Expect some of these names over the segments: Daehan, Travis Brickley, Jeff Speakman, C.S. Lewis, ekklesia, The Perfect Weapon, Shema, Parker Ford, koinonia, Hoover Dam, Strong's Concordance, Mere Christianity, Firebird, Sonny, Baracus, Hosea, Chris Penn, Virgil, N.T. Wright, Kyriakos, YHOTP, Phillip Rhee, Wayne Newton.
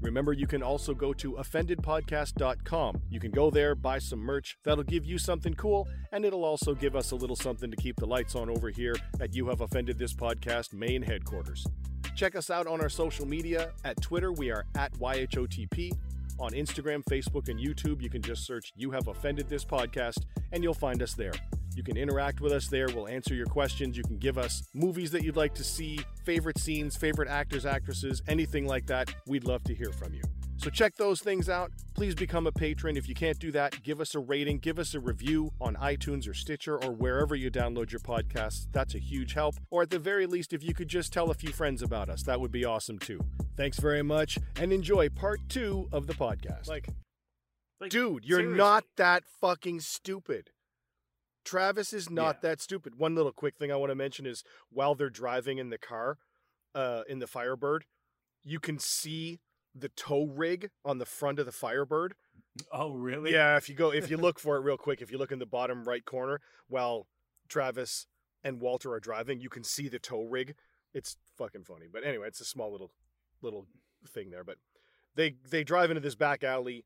Remember, you can also go to offendedpodcast.com. You can go there, buy some merch. That'll give you something cool, and it'll also give us a little something to keep the lights on over here at You Have Offended This Podcast main headquarters. Check us out on our social media. At Twitter, we are at YHOTP. On Instagram, Facebook, and YouTube, you can just search You Have Offended This Podcast, and you'll find us there. You can interact with us there. We'll answer your questions. You can give us movies that you'd like to see, favorite scenes, favorite actors, actresses, anything like that. We'd love to hear from you. So check those things out. Please become a patron. If you can't do that, give us a rating, give us a review on iTunes or Stitcher or wherever you download your podcasts. That's a huge help. Or at the very least, if you could just tell a few friends about us, that would be awesome too. Thanks very much and enjoy part 2 of the podcast. Dude, you're seriously not that fucking stupid. Travis is not that stupid. One little quick thing I want to mention is while they're driving in the car, in the Firebird, you can see the tow rig on the front of the Firebird. Oh, really? Yeah, if you look for it real quick, if you look in the bottom right corner, while Travis and Walter are driving, you can see the tow rig. It's fucking funny. But anyway, it's a small little thing there. But they drive into this back alley,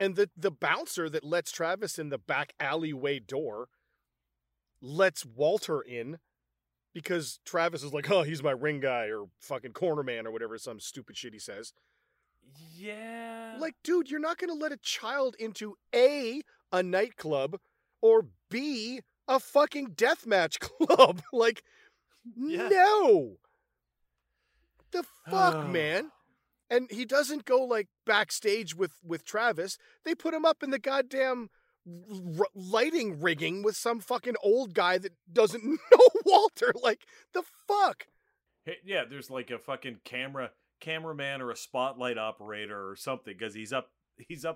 and the bouncer that lets Travis in the back alleyway door lets Walter in because Travis is like, oh, he's my ring guy or fucking corner man or whatever some stupid shit he says. Yeah. Like, dude, you're not going to let a child into a nightclub or B, a fucking deathmatch club. Like, no. The fuck, man. And he doesn't go, like, backstage with Travis. They put him up in the goddamn lighting rigging with some fucking old guy that doesn't know Walter. Like, the fuck? Hey, yeah, there's, like, a fucking cameraman or a spotlight operator or something, because he's up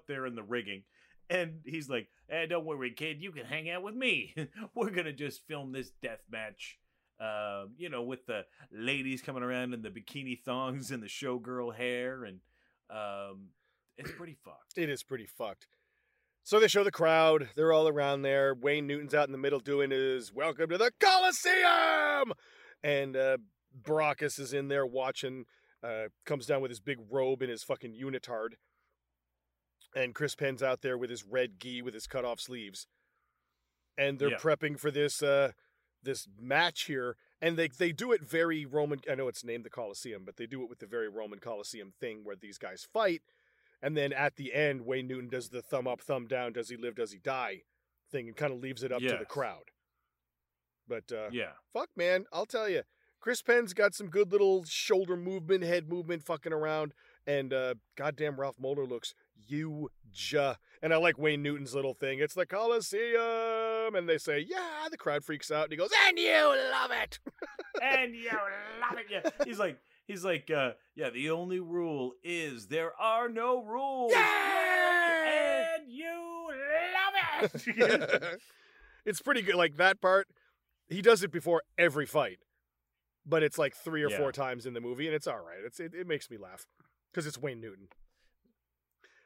there in the rigging. And he's like, hey, don't worry, kid, you can hang out with me. We're going to just film this death match. With the ladies coming around in the bikini thongs and the showgirl hair, and it's pretty fucked. It is pretty fucked. So they show the crowd. They're all around there. Wayne Newton's out in the middle doing his welcome to the Coliseum, and Baracus is in there watching. Comes down with his big robe and his fucking unitard, and Chris Penn's out there with his red gi with his cut off sleeves, and they're prepping for this. This match here, and they do it very Roman. I know it's named the Coliseum, but they do it with the very Roman Coliseum thing where these guys fight, and then at the end, Wayne Newton does the thumb up, thumb down, does he live, does he die thing, and kind of leaves it up to the crowd. But fuck, man, I'll tell you, Chris Penn's got some good little shoulder movement, head movement, fucking around, and goddamn Ralph Möller looks and I like Wayne Newton's little thing. It's the Coliseum, and they say, yeah, the crowd freaks out, and he goes, and you love it. And you love it. Yeah. He's like, yeah, the only rule is there are no rules. Yeah! And you love it. It's pretty good. Like that part, he does it before every fight, but it's like 3 or 4 times in the movie, and it's all right. It makes me laugh because it's Wayne Newton.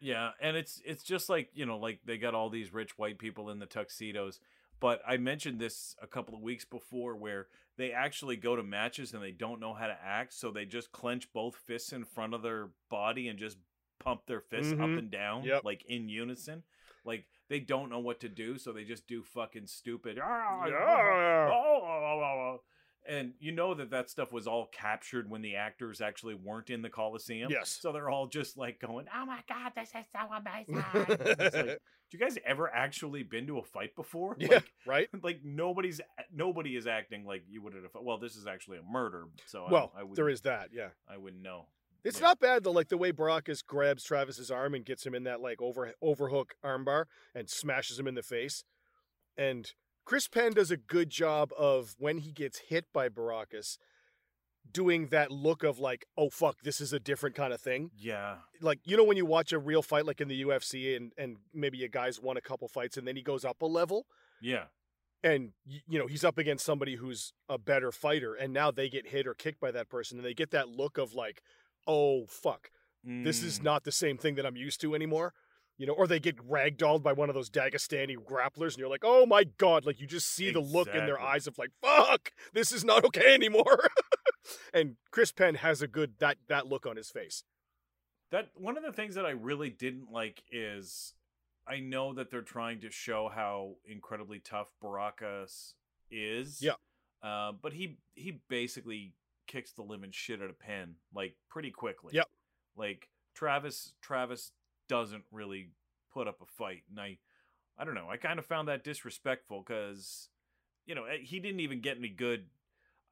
Yeah, and it's just like, like they got all these rich white people in the tuxedos. But I mentioned this a couple of weeks before where they actually go to matches and they don't know how to act, so they just clench both fists in front of their body and just pump their fists up and down, like in unison. Like they don't know what to do, so they just do fucking stupid. And you know that stuff was all captured when the actors actually weren't in the Coliseum. Yes. So they're all just like going, oh my God, this is so amazing. It's like, do you guys ever actually been to a fight before? Yeah, like, right? Like nobody is acting like you would at a fight. Well, this is actually a murder. So there is that, yeah. I wouldn't know. It's not bad, though, like the way Baracus grabs Travis's arm and gets him in that, like, overhook armbar and smashes him in the face. And Chris Penn does a good job of, when he gets hit by Baracus, doing that look of, like, oh, fuck, this is a different kind of thing. Yeah. Like, you know when you watch a real fight, like in the UFC, and maybe you guys won a couple fights, and then he goes up a level? Yeah. And, you know, he's up against somebody who's a better fighter, and now they get hit or kicked by that person, and they get that look of, like, oh, fuck, this is not the same thing that I'm used to anymore, you know, or they get ragdolled by one of those Dagestani grapplers, and you're like, oh, my God, like, you just see the look in their eyes of, like, fuck, this is not okay anymore. And Chris Penn has a good, that look on his face. That one of the things that I really didn't like is, I know that they're trying to show how incredibly tough Baracus is. Yeah. But he basically kicks the living shit out of Penn, like, pretty quickly. Yep. Like, Travis doesn't really put up a fight, and I don't know, I kind of found that disrespectful, because, you know, he didn't even get any good.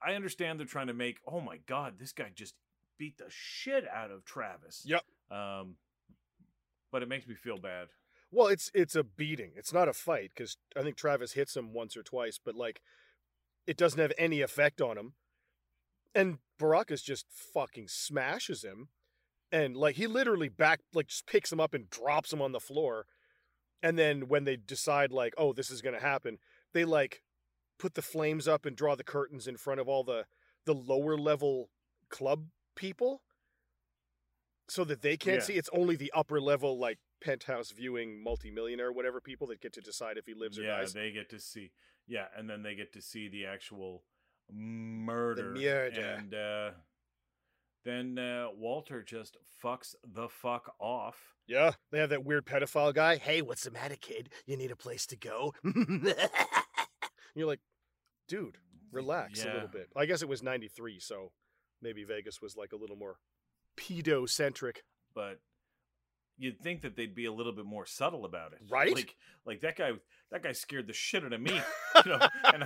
I understand they're trying to make, oh my God, this guy just beat the shit out of Travis. Yep. But it makes me feel bad. Well, it's a beating. It's not a fight, because I think Travis hits him once or twice, but, like, it doesn't have any effect on him. And Baracus just fucking smashes him. And, like, he literally just picks him up and drops him on the floor. And then when they decide, like, oh, this is going to happen, they, like, put the flames up and draw the curtains in front of all the lower-level club people so that they can't see. It's only the upper-level, like, penthouse-viewing multimillionaire, whatever people that get to decide if he lives or dies. Yeah, they get to see. Yeah, and then they get to see the actual murder. And then Walter just fucks the fuck off. Yeah, they have that weird pedophile guy. Hey, what's the matter, kid? You need a place to go? You're like, dude, relax a little bit. I guess it was 93, so maybe Vegas was, like, a little more pedo-centric. But you'd think that they'd be a little bit more subtle about it. Right? Like that guy scared the shit out of me. You know? And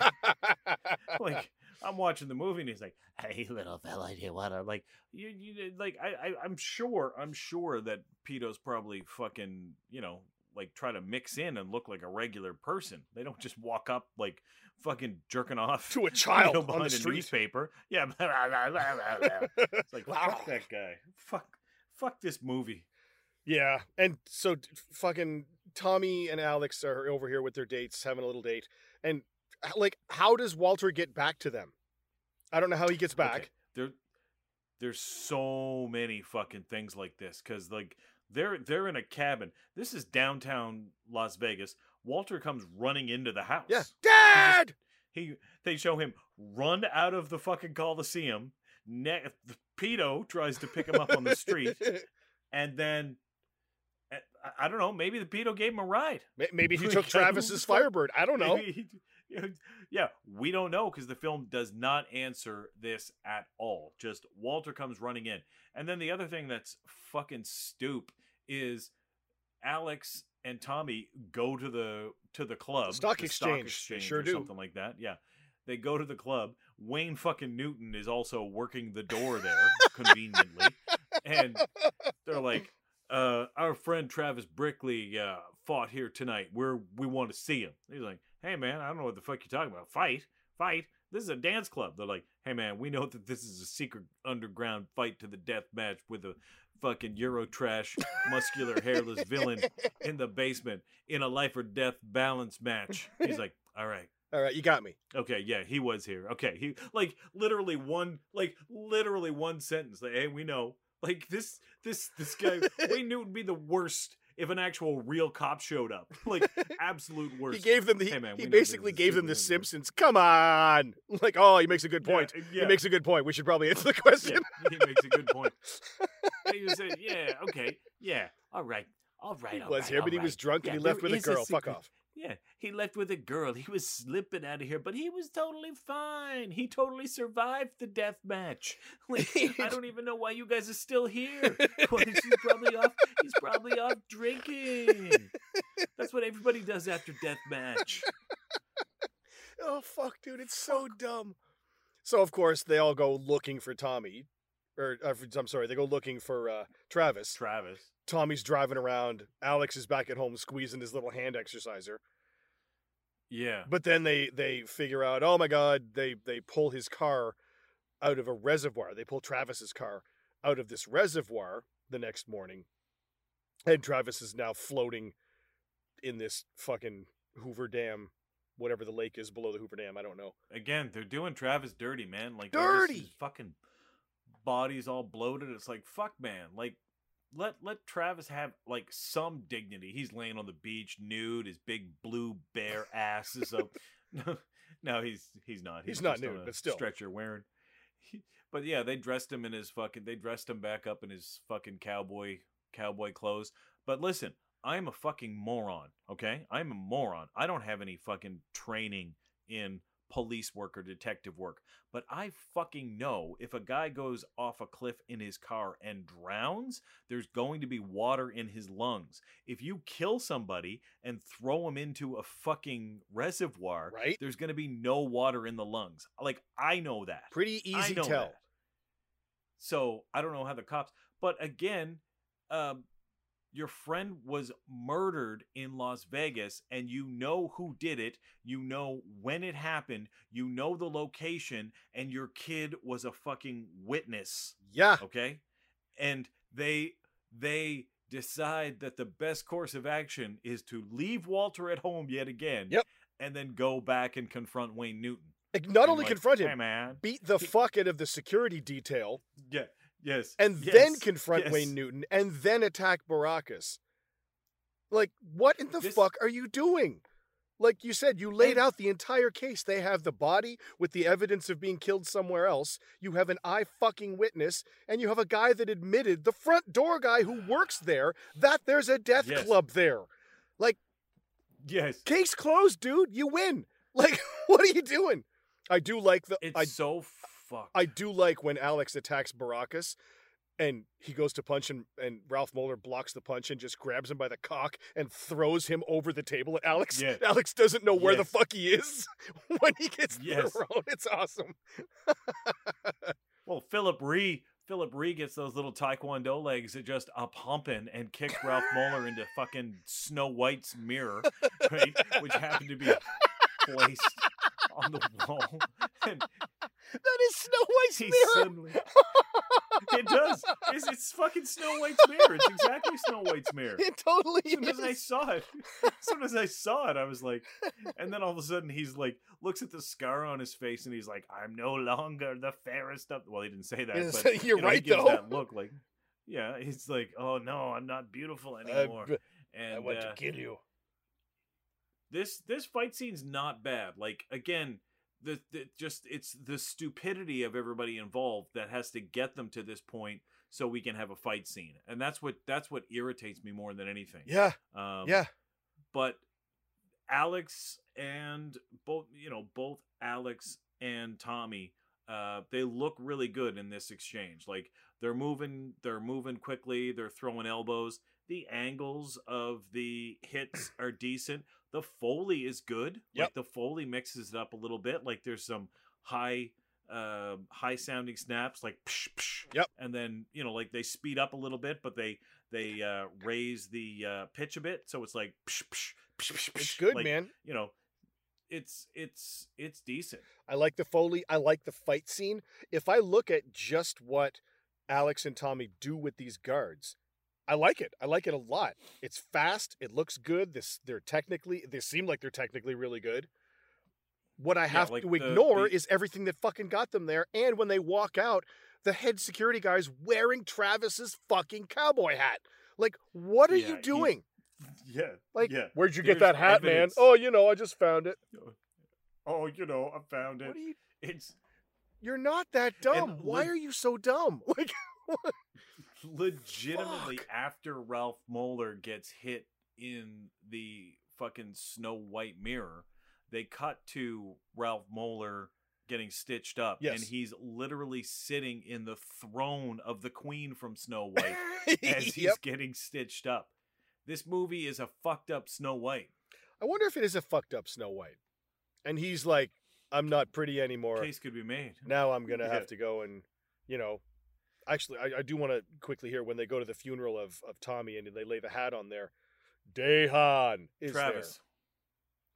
I'm watching the movie, and he's like, hey, little fella, do you want to, like, you like, I'm sure that pedos probably fucking, you know, like, try to mix in and look like a regular person. They don't just walk up, like, fucking jerking off to a child, you know, behind on the street. A newspaper. Yeah. It's like, fuck that guy. Fuck this movie. Yeah. And so fucking Tommy and Alex are over here with their dates, having a little date. And, like, how does Walter get back to them? I don't know how he gets back. Okay. There's so many fucking things like this, because, like, they're in a cabin. This is downtown Las Vegas. Walter comes running into the house. Yeah. Dad! They show him run out of the fucking Coliseum. The pedo tries to pick him up on the street. And then, I don't know, maybe the pedo gave him a ride. Maybe he took Travis's Firebird. I don't know. Yeah, we don't know, because the film does not answer this at all. Just Walter comes running in. And then the other thing that's fucking stoop is Alex and Tommy go to the club. Stock exchange. They sure do. Something like that, yeah. They go to the club. Wayne fucking Newton is also working the door there, conveniently. And they're like, our friend Travis Brickley fought here tonight. We want to see him. He's like, hey, man, I don't know what the fuck you're talking about. Fight. This is a dance club. They're like, hey, man, we know that this is a secret underground fight to the death match with a fucking Eurotrash, muscular, hairless villain in the basement in a life or death balance match. He's like, all right, you got me. Okay, yeah, he was here. Okay, he, like, literally one sentence. Like, hey, we know. Like, this guy, Wayne Newton, be the worst if an actual real cop showed up. Like, absolute worst. He gave them the Simpsons. Come on. Like, oh, he makes a good point. Yeah. He makes a good point. We should probably answer the question. Yeah, he makes a good point. And he said, yeah, okay, yeah, all right. He was drunk and he left with a girl. Fuck off. Yeah, he left with a girl. He was slipping out of here, but he was totally fine. He totally survived the death match. Like, I don't even know why you guys are still here. Well, he's probably off drinking. That's what everybody does after death match. Oh, fuck, dude. It's so dumb. So, of course, they all go looking for Tommy. They go looking for Travis. Tommy's driving around. Alex is back at home squeezing his little hand exerciser. Yeah. But then they figure out, oh my God, they pull his car out of a reservoir. They pull Travis's car out of this reservoir the next morning. And Travis is now floating in this fucking Hoover Dam, whatever the lake is below the Hoover Dam. I don't know. Again, they're doing Travis dirty, man. Like, dirty! His fucking body's all bloated. It's like, fuck, man. Like, let Travis have, like, some dignity. He's laying on the beach nude. His big blue bear ass is up. No, he's not. He's not nude, but still. Stretcher wearing. But yeah, they dressed him in his fucking... They dressed him back up in his fucking cowboy clothes. But listen, I'm a fucking moron, okay? I'm a moron. I don't have any fucking training in police work or detective work. But I fucking know if a guy goes off a cliff in his car and drowns, there's going to be water in his lungs. If you kill somebody and throw him into a fucking reservoir, right? There's going to be no water in the lungs. Like, I know that. Pretty easy tell. That. So, I don't know how the cops... But again... your friend was murdered in Las Vegas, and you know who did it, you know when it happened, you know the location, and your kid was a fucking witness. Yeah. Okay? And they decide that the best course of action is to leave Walter at home yet again. Yep. And then go back and confront Wayne Newton. Like, not only confront him, hey, man. Beat the fuck out of the security detail. Yeah. Yes. And yes, then confront yes. Wayne Newton and then attack Baracus. Like, what in the fuck are you doing? Like you said, you laid out the entire case. They have the body with the evidence of being killed somewhere else. You have an eye fucking witness, and you have a guy that admitted, the front door guy who works there, that there's a death club there. Like, yes. Case closed, dude. You win. Like, what are you doing? I do like the... I do like when Alex attacks Baracus and he goes to punch him and Ralph Möller blocks the punch and just grabs him by the cock and throws him over the table at Alex. Yes. Alex doesn't know where the fuck he is when he gets thrown. It's awesome. Well, Phillip Rhee gets those little taekwondo legs that just up humping and kicks Ralph Möller into fucking Snow White's mirror, right? Which happened to be placed on the wall. And that is Snow White's mirror. It does. It's fucking Snow White's mirror. It's exactly Snow White's mirror. It totally is. As soon as I saw it, I was like, and then all of a sudden he's like, looks at the scar on his face and he's like, I'm no longer the fairest of... Well, he didn't say that. But, you're right, though. He gives that look like, yeah, he's like, oh no, I'm not beautiful anymore. And I want to kill you. This fight scene's not bad. Like, again... it's the stupidity of everybody involved that has to get them to this point so we can have a fight scene. And that's what irritates me more than anything. Yeah. But Alex and both Alex and Tommy, they look really good in this exchange. Like, they're moving quickly. They're throwing elbows. The angles of the hits are decent. The Foley is good. Yep. Like, the Foley mixes it up a little bit. Like, there's some high sounding snaps, like psh, psh. Yep. And then, like, they speed up a little bit, but they raise the pitch a bit, so it's like psh, psh, psh, psh, psh. It's good, like, man. It's decent. I like the Foley. I like the fight scene. If I look at just what Alex and Tommy do with these guards, I like it. I like it a lot. It's fast. It looks good. They seem like they're technically really good. What I have to ignore is everything that fucking got them there. And when they walk out, the head security guy's wearing Travis's fucking cowboy hat. Like, what are you doing? Where'd you get that hat, evidence, man? Oh, I just found it. Oh, I found it. What are you... You're not that dumb. Why are you so dumb? Like, what? Legitimately, after Ralph Möller gets hit in the fucking Snow White mirror, they cut to Ralph Möller getting stitched up, and he's literally sitting in the throne of the Queen from Snow White as he's getting stitched up. This movie is a fucked up Snow White. I wonder if it is a fucked up Snow White, and he's like, "I'm not pretty anymore. Case could be made. Now I'm gonna have to go and Actually, I do want to quickly hear when they go to the funeral of Tommy and they lay the hat on there. Daehan is Travis.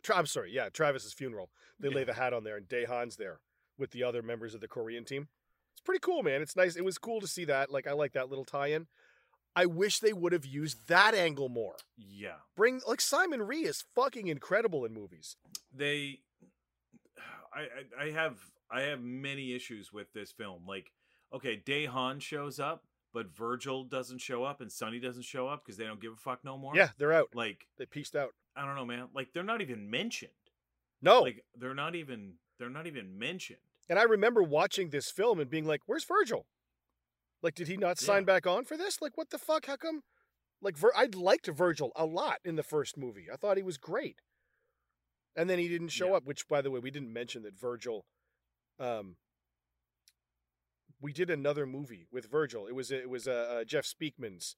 There. I'm sorry, yeah, Travis's funeral. They lay the hat on there, and Daehan's there with the other members of the Korean team. It's pretty cool, man. It's nice. It was cool to see that. Like, I like that little tie-in. I wish they would have used that angle more. Yeah. Bring, like, Simon Rhee is fucking incredible in movies. They, I have many issues with this film. Like, okay, Daehan shows up, but Virgil doesn't show up and Sonny doesn't show up because they don't give a fuck no more. Yeah, they're out. Like, they peaced out. I don't know, man. Like, they're not even mentioned. No. Like, they're not even mentioned. And I remember watching this film and being like, where's Virgil? Like, did he not sign back on for this? Like, what the fuck? How come? Like, I liked Virgil a lot in the first movie. I thought he was great. And then he didn't show up, which, by the way, we didn't mention that Virgil... we did another movie with Virgil. It was a Jeff Speakman's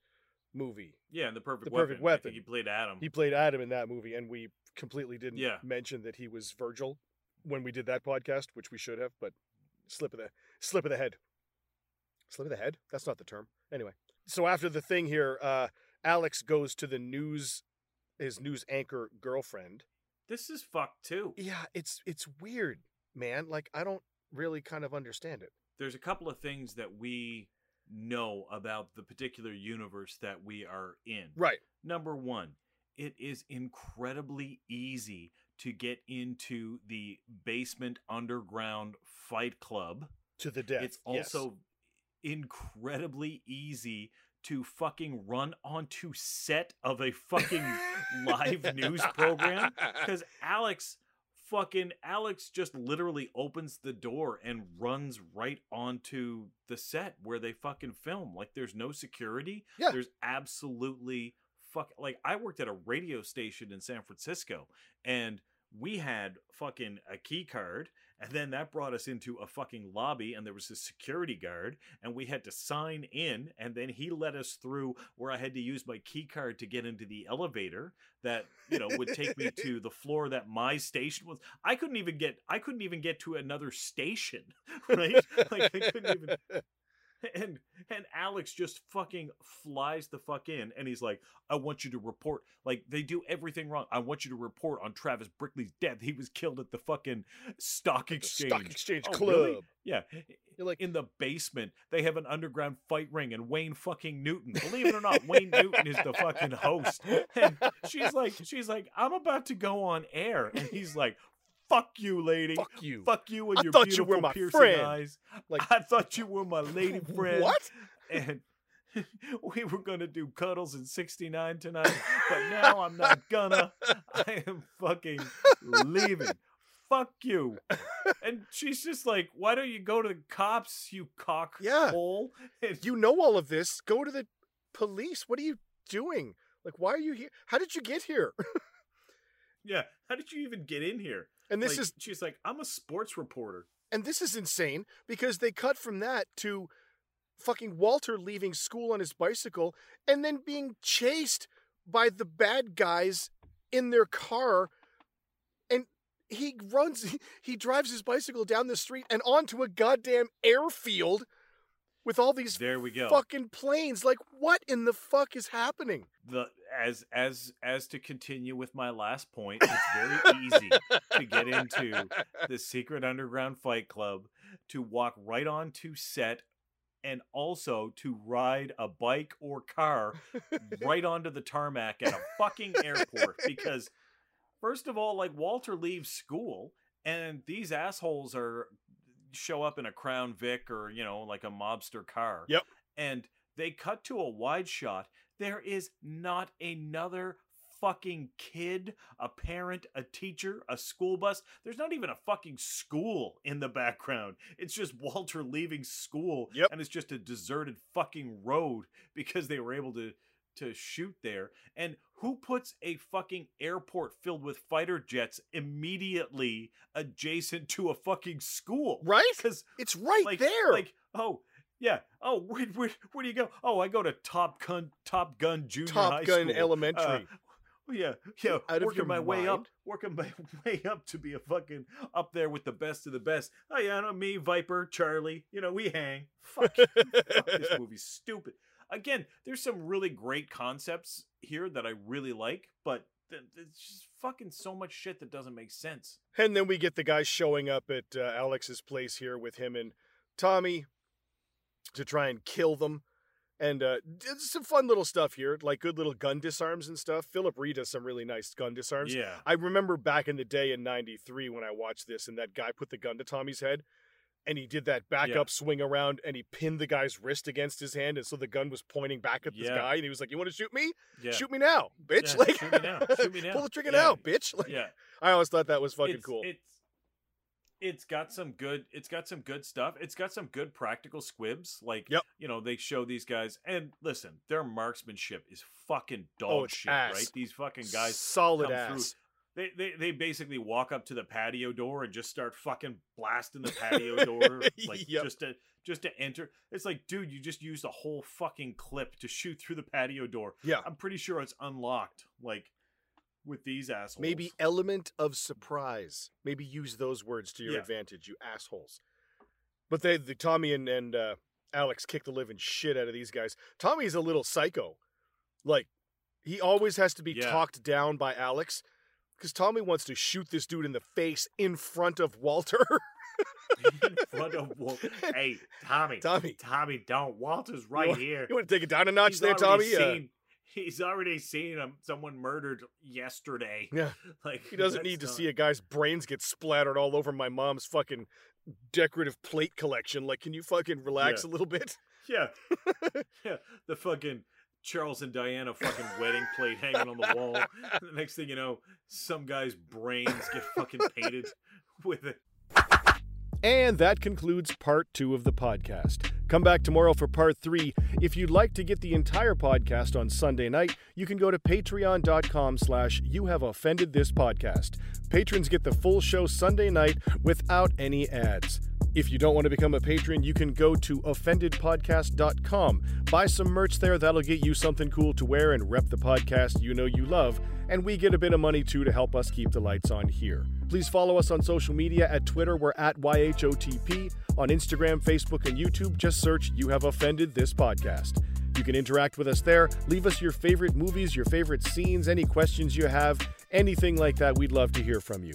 movie. Yeah, The Perfect Weapon. I think he played Adam. He played Adam in that movie, and we completely didn't mention that he was Virgil when we did that podcast, which we should have, but slip of the head. Slip of the head? That's not the term. Anyway. So after the thing here, Alex goes to the his news anchor girlfriend. This is fucked too. Yeah, it's weird, man. Like, I don't really kind of understand it. There's a couple of things that we know about the particular universe that we are in. Right. Number one, it is incredibly easy to get into the basement underground fight club. To the death. It's also incredibly easy to fucking run onto set of a fucking live news program. Because Alex just literally opens the door and runs right onto the set where they fucking film. Like, there's no security. Yeah. There's absolutely like, I worked at a radio station in San Francisco, and we had fucking a key card, and then that brought us into a fucking lobby, and there was a security guard, and we had to sign in, and then he let us through where I had to use my key card to get into the elevator that, you know, would take me to the floor that my station was. I couldn't even get to another station, right? Like, I couldn't even. And Alex just fucking flies the fuck in, and he's like, I want you to report. Like, they do everything wrong. I want you to report on Travis Brickley's death. He was killed at the fucking stock exchange. Stock exchange club. Really? Yeah. You're like, in the basement, they have an underground fight ring, and Wayne fucking Newton. Believe it or not, Wayne Newton is the fucking host. And she's like, I'm about to go on air. And he's like, fuck you, lady. Fuck you. Fuck you and your beautiful piercing eyes. Like, I thought you were my lady friend. What? And we were going to do cuddles in 69 tonight, but now I'm not gonna. I am fucking leaving. Fuck you. And she's just like, why don't you go to the cops, you cock hole? And you know all of this. Go to the police. What are you doing? Like, why are you here? How did you get here? Yeah. How did you even get in here? And this, like, is, she's like, I'm a sports reporter. And this is insane because they cut from that to fucking Walter leaving school on his bicycle and then being chased by the bad guys in their car. And he runs, he drives his bicycle down the street and onto a goddamn airfield with all these fucking planes. Like, what in the fuck is happening? As to continue with my last point, it's very easy to get into the secret underground fight club, to walk right onto set, and also to ride a bike or car right onto the tarmac at a fucking airport. Because, first of all, like, Walter leaves school, and these assholes show up in a Crown Vic or, you know, like a mobster car. Yep. And they cut to a wide shot. There is not another fucking kid, a parent, a teacher, a school bus. There's not even a fucking school in the background. It's just Walter leaving school. Yep. And it's just a deserted fucking road because they were able to shoot there. And who puts a fucking airport filled with fighter jets immediately adjacent to a fucking school? Right? Because it's right, like, there. Like, oh, yeah. Oh, where do you go? Oh, I go to Top Gun Junior High School. Top Gun Elementary. Yeah. Working my way up to be a fucking up there with the best of the best. Oh yeah, no, me, Viper, Charlie. You know, we hang. Fuck this movie's stupid. Again, there's some really great concepts here that I really like, but it's just fucking so much shit that doesn't make sense. And then we get the guy showing up at Alex's place here with him and Tommy to try and kill them. And some fun little stuff here, like good little gun disarms and stuff. Phillip Rhee does some really nice gun disarms. Yeah. I remember back in the day in 93 when I watched this and that guy put the gun to Tommy's head and he did that backup swing around and he pinned the guy's wrist against his hand. And so the gun was pointing back at this guy and he was like, you want to shoot me? Yeah. Shoot me now, bitch. Yeah, like, shoot me now. Pull the trigger now, bitch. Like, yeah. I always thought that was fucking cool. It's got some good stuff. It's got some good practical squibs. Like, you know, they show these guys and listen, their marksmanship is fucking dog shit, ass. Right? These fucking guys solid ass. They basically walk up to the patio door and just start fucking blasting the patio door, like just to enter. It's like, dude, you just used a whole fucking clip to shoot through the patio door. Yeah, I'm pretty sure it's unlocked. Like. With these assholes. Maybe element of surprise. Maybe use those words to your advantage, you assholes. But Tommy and Alex kick the living shit out of these guys. Tommy's a little psycho. Like, he always has to be talked down by Alex because Tommy wants to shoot this dude in the face in front of Walter. In front of Walter. Hey, Tommy, don't. Walter's here. You want to take it down a notch there, Tommy? He's already seen someone murdered yesterday. Yeah. Like, he doesn't need to see a guy's brains get splattered all over my mom's fucking decorative plate collection. Like, can you fucking relax a little bit? Yeah. Yeah. The fucking Charles and Diana fucking wedding plate hanging on the wall. The next thing you know, some guy's brains get fucking painted with it. And that concludes part 2 of the podcast. Come back tomorrow for part 3. If you'd like to get the entire podcast on Sunday night, you can go to patreon.com/youhaveoffendedthispodcast. Patrons get the full show Sunday night without any ads. If you don't want to become a patron, you can go to offendedpodcast.com. Buy some merch there. That'll get you something cool to wear and rep the podcast you know you love. And we get a bit of money, too, to help us keep the lights on here. Please follow us on social media. At Twitter, we're at YHOTP. On Instagram, Facebook, and YouTube, just search You Have Offended This Podcast. You can interact with us there. Leave us your favorite movies, your favorite scenes, any questions you have, anything like that. We'd love to hear from you.